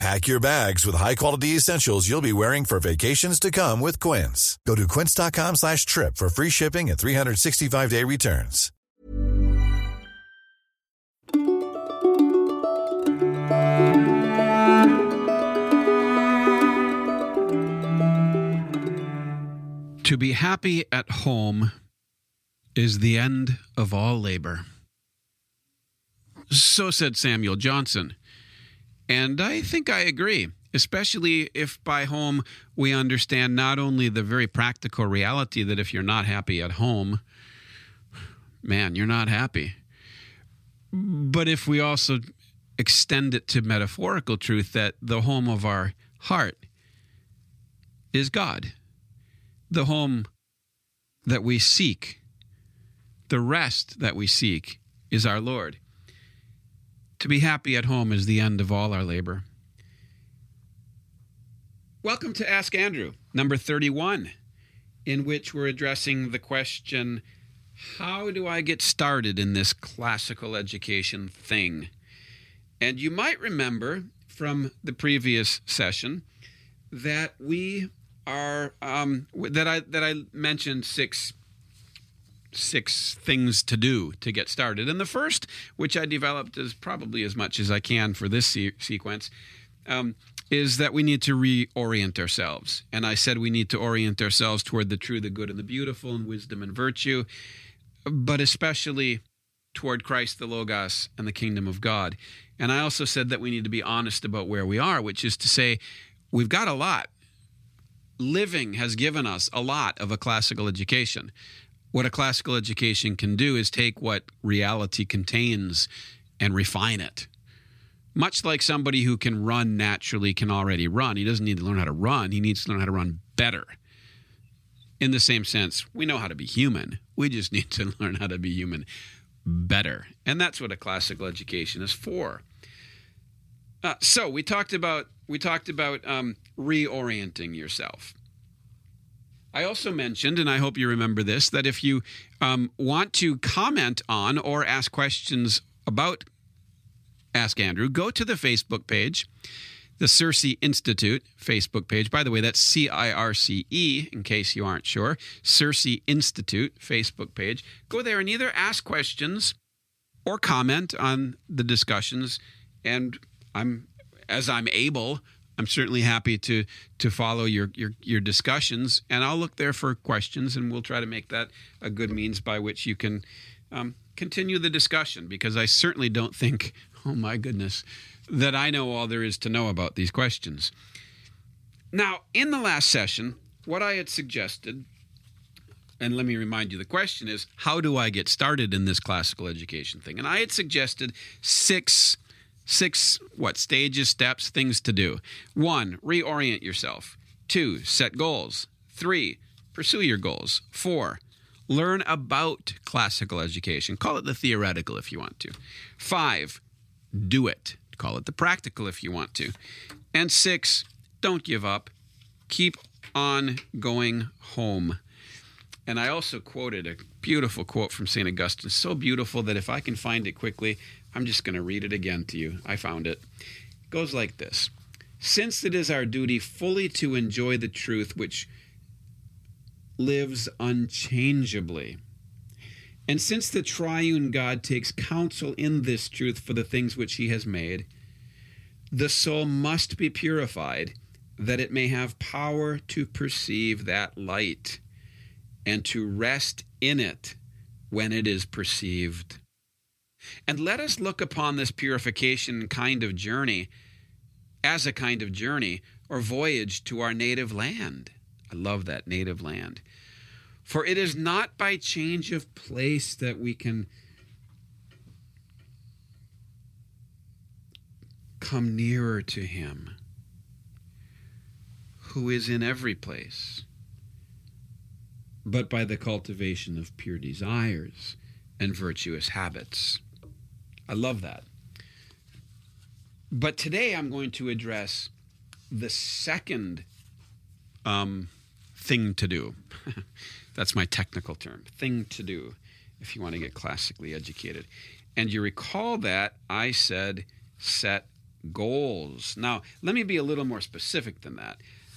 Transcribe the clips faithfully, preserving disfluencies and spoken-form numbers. Pack your bags with high-quality essentials you'll be wearing for vacations to come with Quince. Go to quince.com slash trip for free shipping and three sixty-five day returns. To be happy at home is the end of all labor. So said Samuel Johnson. And I think I agree, especially if by home we understand not only the very practical reality that if you're not happy at home, man, you're not happy, but if we also extend it to metaphorical truth that the home of our heart is God, the home that we seek, the rest that we seek is our Lord. To be happy at home is the end of all our labor. Welcome to Ask Andrew, number thirty-one, in which we're addressing the question, how do I get started in this classical education thing? And you might remember from the previous session that we are um, that I that I mentioned six. six things to do to get started. And the first, which I developed as probably as much as I can for this se- sequence, um, is that we need to reorient ourselves. And I said we need to orient ourselves toward the true, the good, and the beautiful, and wisdom and virtue, but especially toward Christ, the Logos, and the kingdom of God. And I also said that we need to be honest about where we are, which is to say we've got a lot. Living has given us a lot of a classical education. What a classical education can do is take what reality contains and refine it. Much like somebody who can run naturally can already run. He doesn't need to learn how to run. He needs to learn how to run better. In the same sense, we know how to be human. We just need to learn how to be human better. And that's what a classical education is for. Uh, so we talked about we talked about um, reorienting yourself. I also mentioned, and I hope you remember this, that if you um, want to comment on or ask questions about Ask Andrew, go to the Facebook page, the Circe Institute Facebook page. By the way, that's C I R C E, in case you aren't sure, Circe Institute Facebook page. Go there and either ask questions or comment on the discussions, and I'm, as I'm able, I'm certainly happy to to follow your, your your discussions, and I'll look there for questions, and we'll try to make that a good means by which you can um, continue the discussion, because I certainly don't think, oh my goodness, that I know all there is to know about these questions. Now, in the last session, what I had suggested, and let me remind you, the question is, how do I get started in this classical education thing? And I had suggested six Six, what, stages, steps, things to do. One, reorient yourself. Two, set goals. Three, pursue your goals. Four, learn about classical education. Call it the theoretical if you want to. Five, do it. Call it the practical if you want to. And six, don't give up. Keep on going home. And I also quoted a beautiful quote from Saint Augustine, so beautiful that if I can find it quickly, I'm just going to read it again to you. I found it. It goes like this. Since it is our duty fully to enjoy the truth which lives unchangeably, and since the triune God takes counsel in this truth for the things which he has made, the soul must be purified that it may have power to perceive that light and to rest in it when it is perceived. And let us look upon this purification kind of journey as a kind of journey or voyage to our native land. I love that, native land. For it is not by change of place that we can come nearer to him who is in every place, but by the cultivation of pure desires and virtuous habits. I love that. But today I'm going to address the second um, thing to do. That's my technical term, thing to do, if you want to get classically educated. And you recall that I said set goals. Now, let me be a little more specific than that.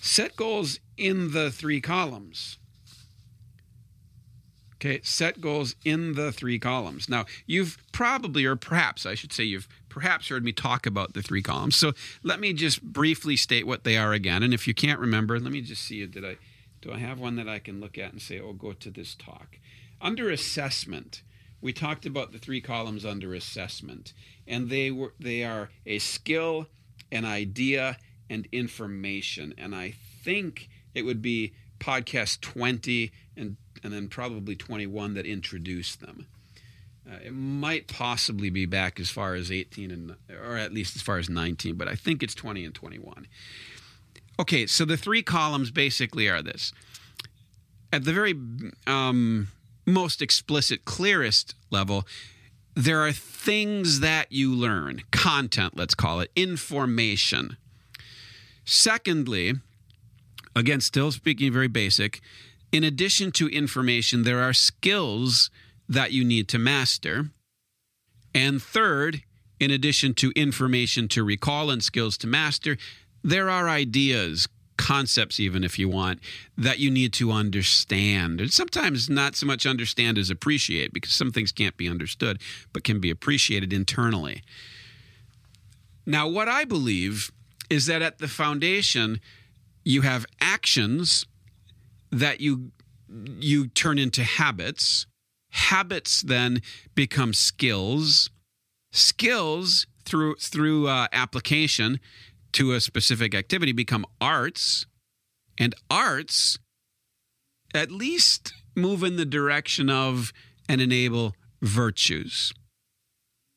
Set goals in the three columns. Okay, set goals in the three columns. Now, you've probably, or perhaps, I should say, you've perhaps heard me talk about the three columns. So let me just briefly state what they are again. And if you can't remember, let me just see, did I, do I have one that I can look at and say, oh, go to this talk? Under assessment, we talked about the three columns under assessment. And they were they are a skill, an idea, and information. And I think it would be podcast twenty and and then probably twenty-one that introduced them. Uh, it might possibly be back as far as eighteen, and or at least as far as nineteen, but I think it's twenty and twenty-one. Okay, so the three columns basically are this. At the very um, most explicit, clearest level, there are things that you learn, content, let's call it, information. Secondly, again, still speaking very basic, in addition to information, there are skills that you need to master. And third, in addition to information to recall and skills to master, there are ideas, concepts even if you want, that you need to understand. And sometimes not so much understand as appreciate, because some things can't be understood, but can be appreciated internally. Now, what I believe is that at the foundation, you have actions that you you turn into habits. Habits then become skills. Skills through through uh, application to a specific activity become arts, and arts at least move in the direction of and enable virtues,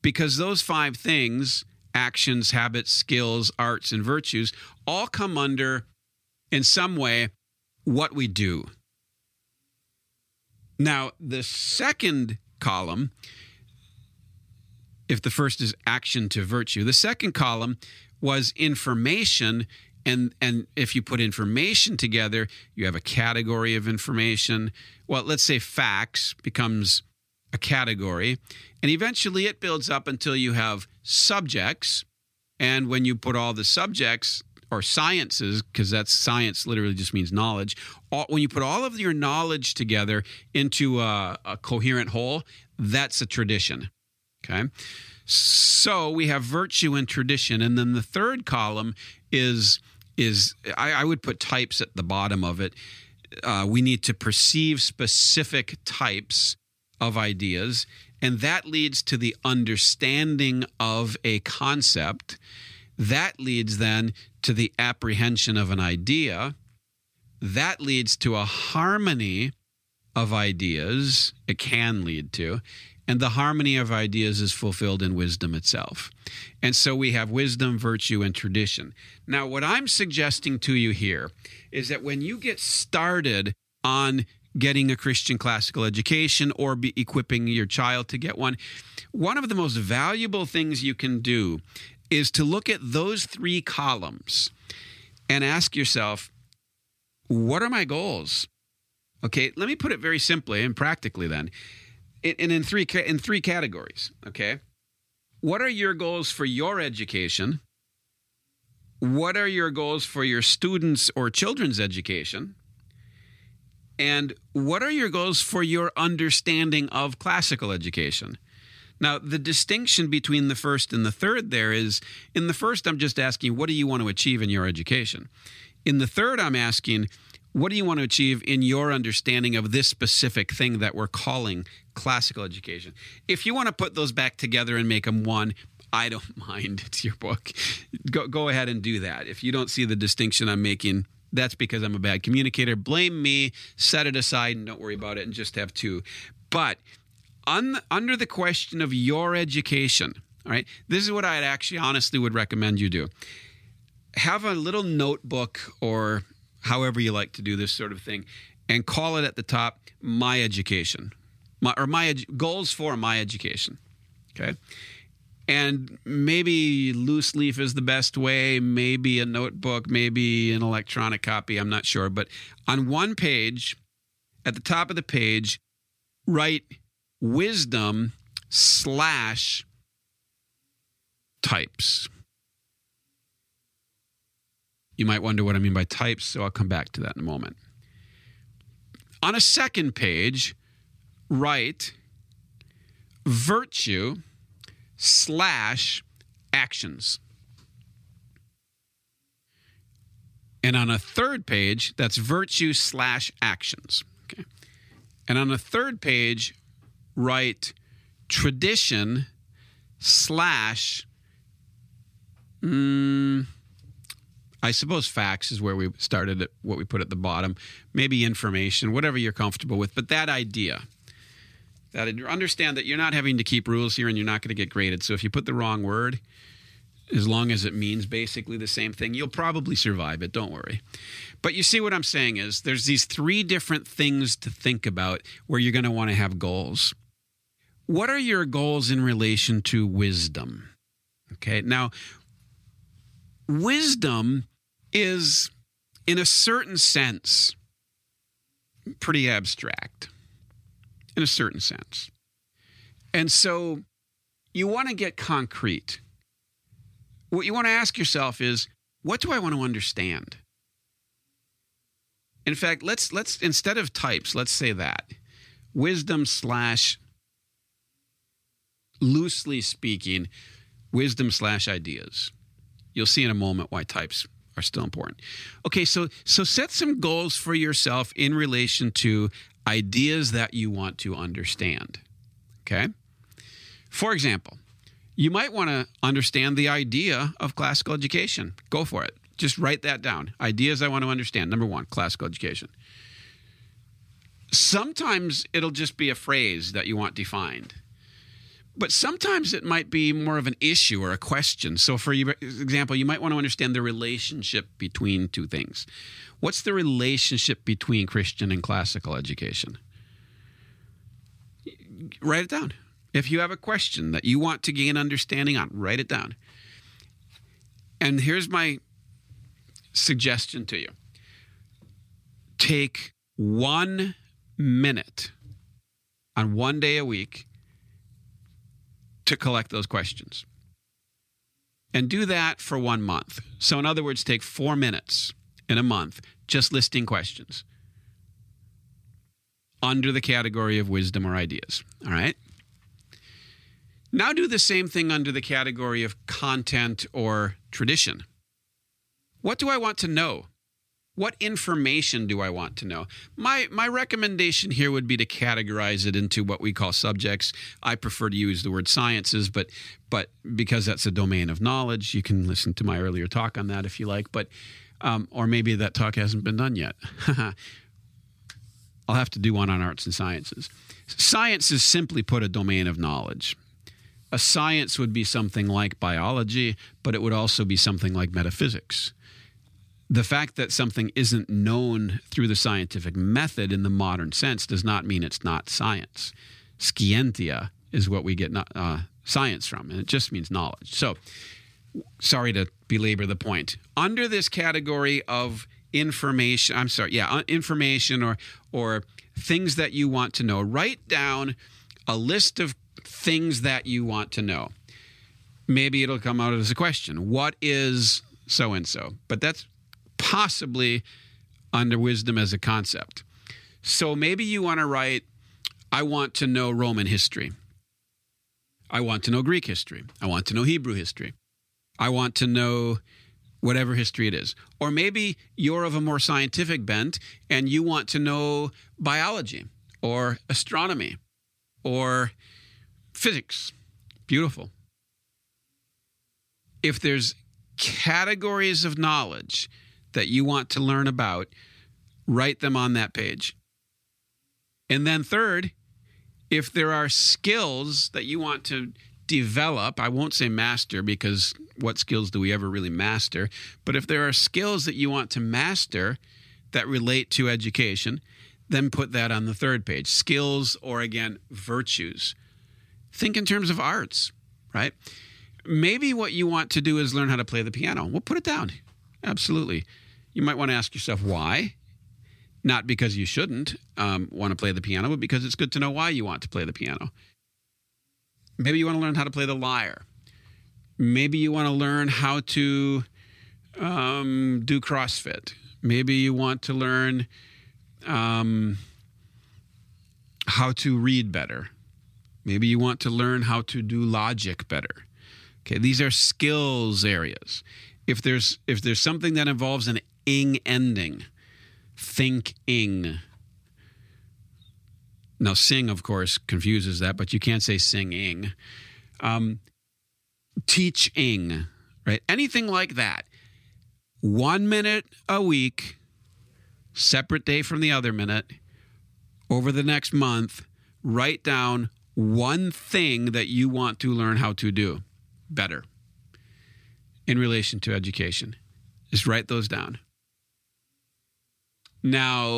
because those five things, actions, habits, skills, arts, and virtues, all come under in some way what we do. Now, the second column, if the first is action to virtue, the second column was information, and, and if you put information together, you have a category of information. Well, let's say facts becomes a category, and eventually it builds up until you have subjects, and when you put all the subjects or sciences, because that's science literally just means knowledge. All, when you put all of your knowledge together into a, a coherent whole, that's a tradition, okay? So we have virtue and tradition. And then the third column is, is I, I would put types at the bottom of it. Uh, we need to perceive specific types of ideas, and that leads to the understanding of a concept. That leads then to the apprehension of an idea. That leads to a harmony of ideas. It can lead to. And the harmony of ideas is fulfilled in wisdom itself. And so we have wisdom, virtue, and tradition. Now, what I'm suggesting to you here is that when you get started on getting a Christian classical education or be equipping your child to get one, one of the most valuable things you can do is to look at those three columns and ask yourself, what are my goals? Okay, let me put it very simply and practically then, and in three in three categories, okay? What are your goals for your education? What are your goals for your students' or children's education? And what are your goals for your understanding of classical education? Now, the distinction between the first and the third there is, in the first, I'm just asking, what do you want to achieve in your education? In the third, I'm asking, what do you want to achieve in your understanding of this specific thing that we're calling classical education? If you want to put those back together and make them one, I don't mind. It's your book. Go, go ahead and do that. If you don't see the distinction I'm making, that's because I'm a bad communicator. Blame me, set it aside, and don't worry about it, and just have two. But Un, under the question of your education, all right, this is what I actually honestly would recommend you do. Have a little notebook or however you like to do this sort of thing, and call it at the top, my education. my, or my edu- goals for my education, okay? And maybe loose leaf is the best way, maybe a notebook, maybe an electronic copy, I'm not sure. But on one page, at the top of the page, write wisdom slash types. You might wonder what I mean by types, so I'll come back to that in a moment. On a second page, write virtue slash actions. And on a third page, that's virtue slash actions. Okay. And on a third page, write tradition slash, mm, I suppose facts is where we started at what we put at the bottom, maybe information, whatever you're comfortable with, but that idea. That understand that you're not having to keep rules here and you're not going to get graded. So if you put the wrong word, as long as it means basically the same thing, you'll probably survive it. Don't worry. But you see what I'm saying is there's these three different things to think about where you're going to want to have goals. What are your goals in relation to wisdom? Okay. Now, wisdom is, in a certain sense, pretty abstract. In a certain sense. And so you want to get concrete. What you want to ask yourself is, what do I want to understand? In fact, let's let's instead of types, let's say that. Wisdom slash, loosely speaking, wisdom slash ideas. You'll see in a moment why types are still important. Okay, so so set some goals for yourself in relation to ideas that you want to understand, okay? For example, you might want to understand the idea of classical education. Go for it. Just write that down. Ideas I want to understand. Number one, classical education. Sometimes it'll just be a phrase that you want defined. But sometimes it might be more of an issue or a question. So for example, you might want to understand the relationship between two things. What's the relationship between Christian and classical education? Write it down. If you have a question that you want to gain understanding on, write it down. And here's my suggestion to you. Take one minute on one day a week to collect those questions. And do that for one month. So in other words, take four minutes in a month just listing questions under the category of wisdom or ideas. All right? Now do the same thing under the category of content or tradition. What do I want to know? What information do I want to know? My my recommendation here would be to categorize it into what we call subjects. I prefer to use the word sciences, but but because that's a domain of knowledge, you can listen to my earlier talk on that if you like. But um, or maybe that talk hasn't been done yet. I'll have to do one on arts and sciences. Science is simply put a domain of knowledge. A science would be something like biology, but it would also be something like metaphysics. The fact that something isn't known through the scientific method in the modern sense does not mean it's not science. Scientia is what we get uh, science from, and it just means knowledge. So, sorry to belabor the point. Under this category of information, I'm sorry, yeah, information or or things that you want to know, write down a list of things that you want to know. Maybe it'll come out as a question. What is so-and-so? But that's possibly under wisdom as a concept. So maybe you want to write, I want to know Roman history. I want to know Greek history. I want to know Hebrew history. I want to know whatever history it is. Or maybe you're of a more scientific bent and you want to know biology or astronomy or physics. Beautiful. If there's categories of knowledge that you want to learn about, write them on that page. And then third, if there are skills that you want to develop, I won't say master because what skills do we ever really master? But if there are skills that you want to master that relate to education, then put that on the third page. Skills, or again, virtues. Think in terms of arts, right? Maybe what you want to do is learn how to play the piano. Well, put it down. Absolutely. You might want to ask yourself why. Not because you shouldn't um, want to play the piano, but because it's good to know why you want to play the piano. Maybe you want to learn how to play the lyre. Maybe you want to learn how to um, do CrossFit. Maybe you want to learn um, how to read better. Maybe you want to learn how to do logic better. Okay, these are skills areas. If there's if there's something that involves an ing ending, think ing. Now, sing, of course, confuses that, but you can't say sing ing. Um, teach ing, right? Anything like that. One minute a week, separate day from the other minute, over the next month, write down one thing that you want to learn how to do better in relation to education. Just write those down. Now,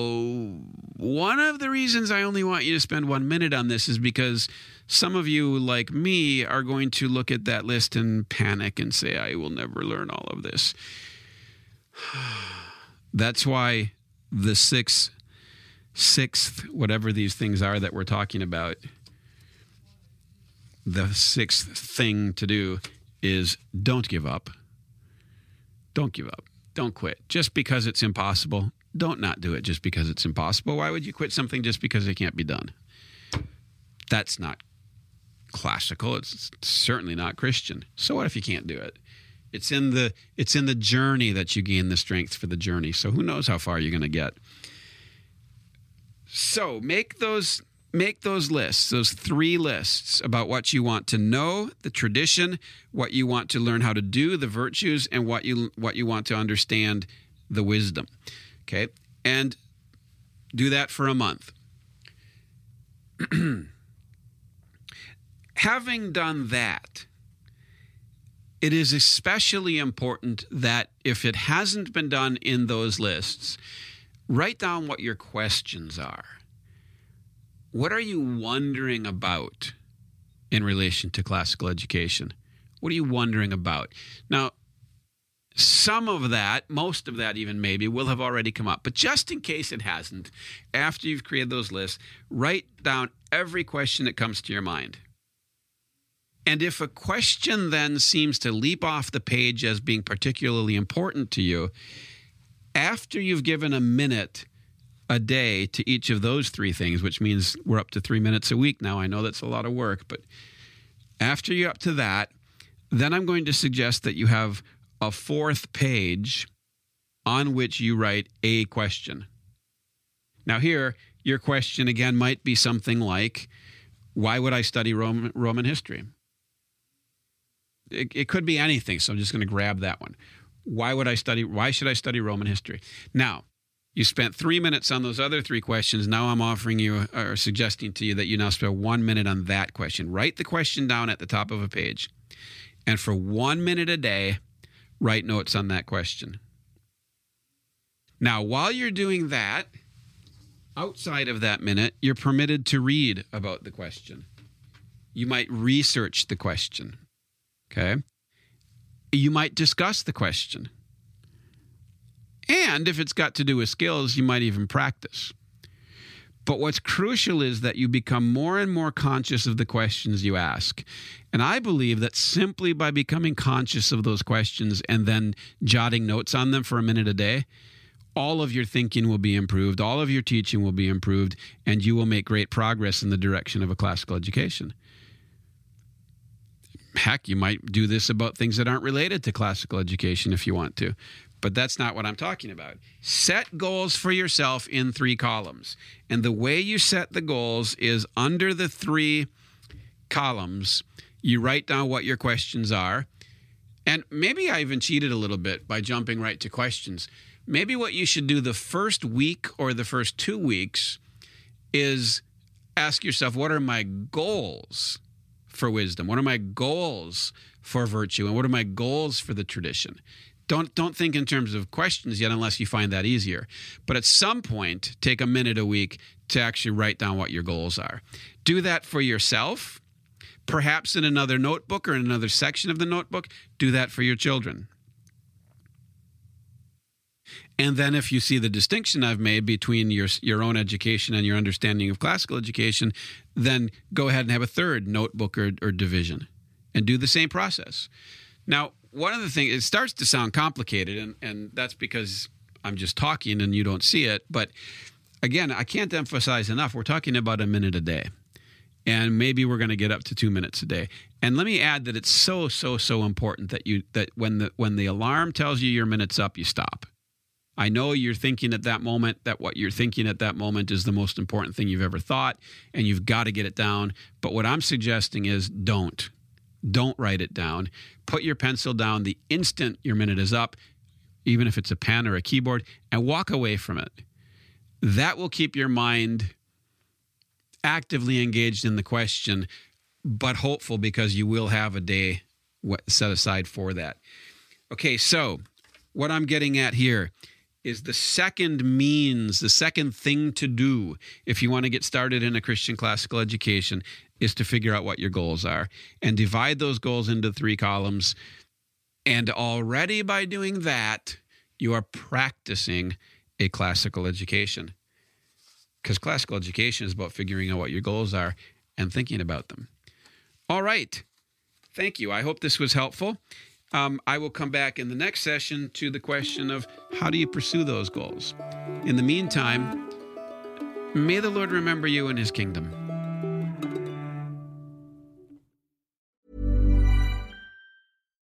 one of the reasons I only want you to spend one minute on this is because some of you, like me, are going to look at that list and panic and say, I will never learn all of this. That's why the sixth, sixth, whatever these things are that we're talking about, the sixth thing to do is don't give up. Don't give up. Don't quit. Just because it's impossible, don't not do it just because it's impossible. Why would you quit something just because it can't be done? That's not classical. It's certainly not Christian. So what if you can't do it? It's in the it's in the journey that you gain the strength for the journey. So who knows how far you're going to get. So make those make those lists, those three lists about what you want to know, the tradition, what you want to learn how to do, the virtues, and what you what you want to understand, the wisdom. Okay, and do that for a month. Having done that, it is especially important that if it hasn't been done in those lists, write down what your questions are. What are you wondering about in relation to classical education? What are you wondering about? Now, some of that, most of that even maybe, will have already come up. But just in case it hasn't, after you've created those lists, write down every question that comes to your mind. And if a question then seems to leap off the page as being particularly important to you, after you've given a minute a day to each of those three things, which means we're up to three minutes a week now. I know that's a lot of work, but after you're up to that, then I'm going to suggest that you have a fourth page on which you write a question. Now here, your question again might be something like, why would I study Roman, Roman history? It, it could be anything, so I'm just going to grab that one. Why would I study, why should I study Roman history? Now, you spent three minutes on those other three questions. Now I'm offering you or suggesting to you that you now spend one minute on that question. Write the question down at the top of a page. And for one minute a day, write notes on that question. Now, while you're doing that, outside of that minute, you're permitted to read about the question. You might research the question, okay? You might discuss the question. And if it's got to do with skills, you might even practice. But what's crucial is that you become more and more conscious of the questions you ask. And I believe that simply by becoming conscious of those questions and then jotting notes on them for a minute a day, all of your thinking will be improved, all of your teaching will be improved, and you will make great progress in the direction of a classical education. Heck, you might do this about things that aren't related to classical education if you want to, but that's not what I'm talking about. Set goals for yourself in three columns, and the way you set the goals is under the three columns, you write down what your questions are, and maybe I even cheated a little bit by jumping right to questions. Maybe what you should do the first week or the first two weeks is ask yourself, what are my goals for wisdom? What are my goals for virtue? And what are my goals for the tradition? Don't don't think in terms of questions yet unless you find that easier. But at some point, take a minute a week to actually write down what your goals are. Do that for yourself, perhaps in another notebook or in another section of the notebook. Do that for your children. And then if you see the distinction I've made between your your own education and your understanding of classical education, then go ahead and have a third notebook or, or division and do the same process. Now, one of the things, it starts to sound complicated, and, and that's because I'm just talking and you don't see it. But again, I can't emphasize enough, we're talking about a minute a day. And maybe we're going to get up to two minutes a day. And let me add that it's so, so, so important that you that when the when the alarm tells you your minute's up, you stop. I know you're thinking at that moment that what you're thinking at that moment is the most important thing you've ever thought, and you've got to get it down. But what I'm suggesting is don't. Don't write it down. Put your pencil down the instant your minute is up, even if it's a pen or a keyboard, and walk away from it. That will keep your mind actively engaged in the question, but hopeful because you will have a day set aside for that. Okay, so what I'm getting at here is the second means, the second thing to do if you want to get started in a Christian classical education is to figure out what your goals are and divide those goals into three columns. And already by doing that, you are practicing a classical education because classical education is about figuring out what your goals are and thinking about them. All right. Thank you. I hope this was helpful. Um, I will come back in the next session to the question of how do you pursue those goals? In the meantime, may the Lord remember you in his kingdom.